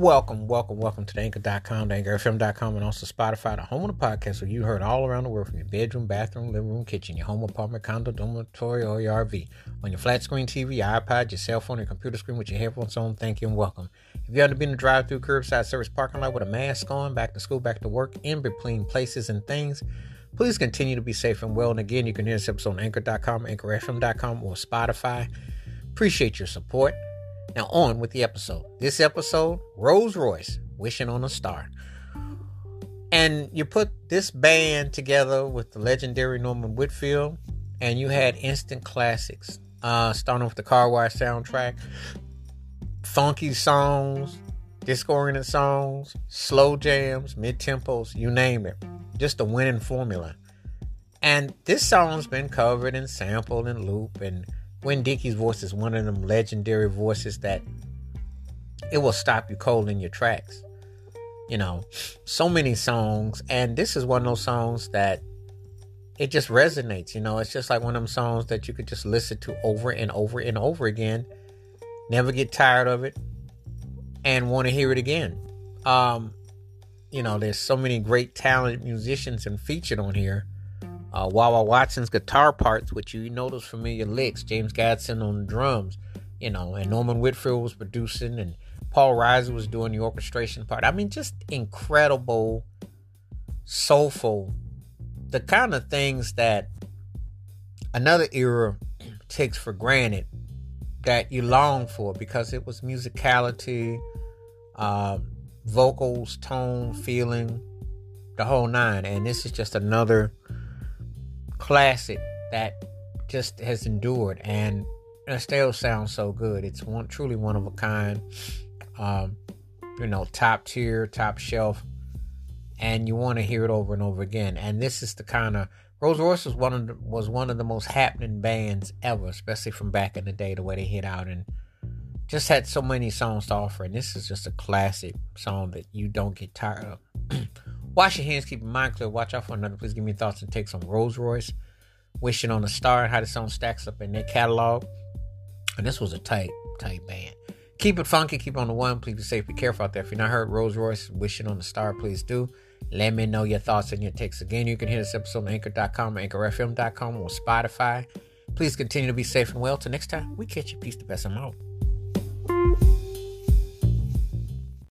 Welcome to the Anchor.com, the AnchorFM.com, and also Spotify, the home of the podcast, where you heard all around the world from your bedroom, bathroom, living room, kitchen, your home, apartment, condo, dormitory, or your RV. On your flat screen TV, your iPod, your cell phone, your computer screen with your headphones on, thank you and welcome. If you haven't been in the drive-through, curbside service parking lot with a mask on, back to school, back to work, in between places and things, please continue to be safe and well. And again, you can hear this episode on Anchor.com, AnchorFM.com, or Spotify. Appreciate your support. Now on with the episode. This episode, Rose Royce, Wishing on a Star. And you put this band together with the legendary Norman Whitfield, and you had instant classics. Starting off the Car Wash soundtrack, funky songs, disco-oriented songs, slow jams, mid-tempos, you name it. Just a winning formula. And this song's been covered and sampled and looped, and Win Dickey's voice is one of them legendary voices that it will stop you cold in your tracks. You know, so many songs, and this is one of those songs that it just resonates. You know, it's just like one of them songs that you could just listen to over and over and over again, never get tired of it, and want to hear it again. You know, there's so many great talented musicians and featured on here. Wawa Watson's guitar parts, which you notice familiar licks, James Gadson on the drums, you know, and Norman Whitfield was producing, and Paul Riser was doing the orchestration part. I mean, just incredible, soulful, the kind of things that another era takes for granted that you long for, because it was musicality, vocals, tone, feeling, the whole nine. And this is just another classic that just has endured, and it still sounds so good. It's truly one of a kind, you know, top tier, top shelf, and you want to hear it over and over again. And this is the kind of Rose Royce was one of the most happening bands ever, especially from back in the day, the way they hit out and just had so many songs to offer. And this is just a classic song that you don't get tired of. Wash your hands, keep your mind clear, watch out for another. Please give me thoughts and takes on Rose Royce, Wishing on a Star, and how this song stacks up in their catalog. And this was a tight band. Keep it funky, keep on the one. Please be safe, be careful out there. If you've not heard Rose Royce, Wishing on a Star, please do. Let me know your thoughts and your takes. Again, you can hear this episode on Anchor.com, AnchorFM.com, or Spotify. Please continue to be safe and well. Till next time, we catch you. Peace, the best. I'm out.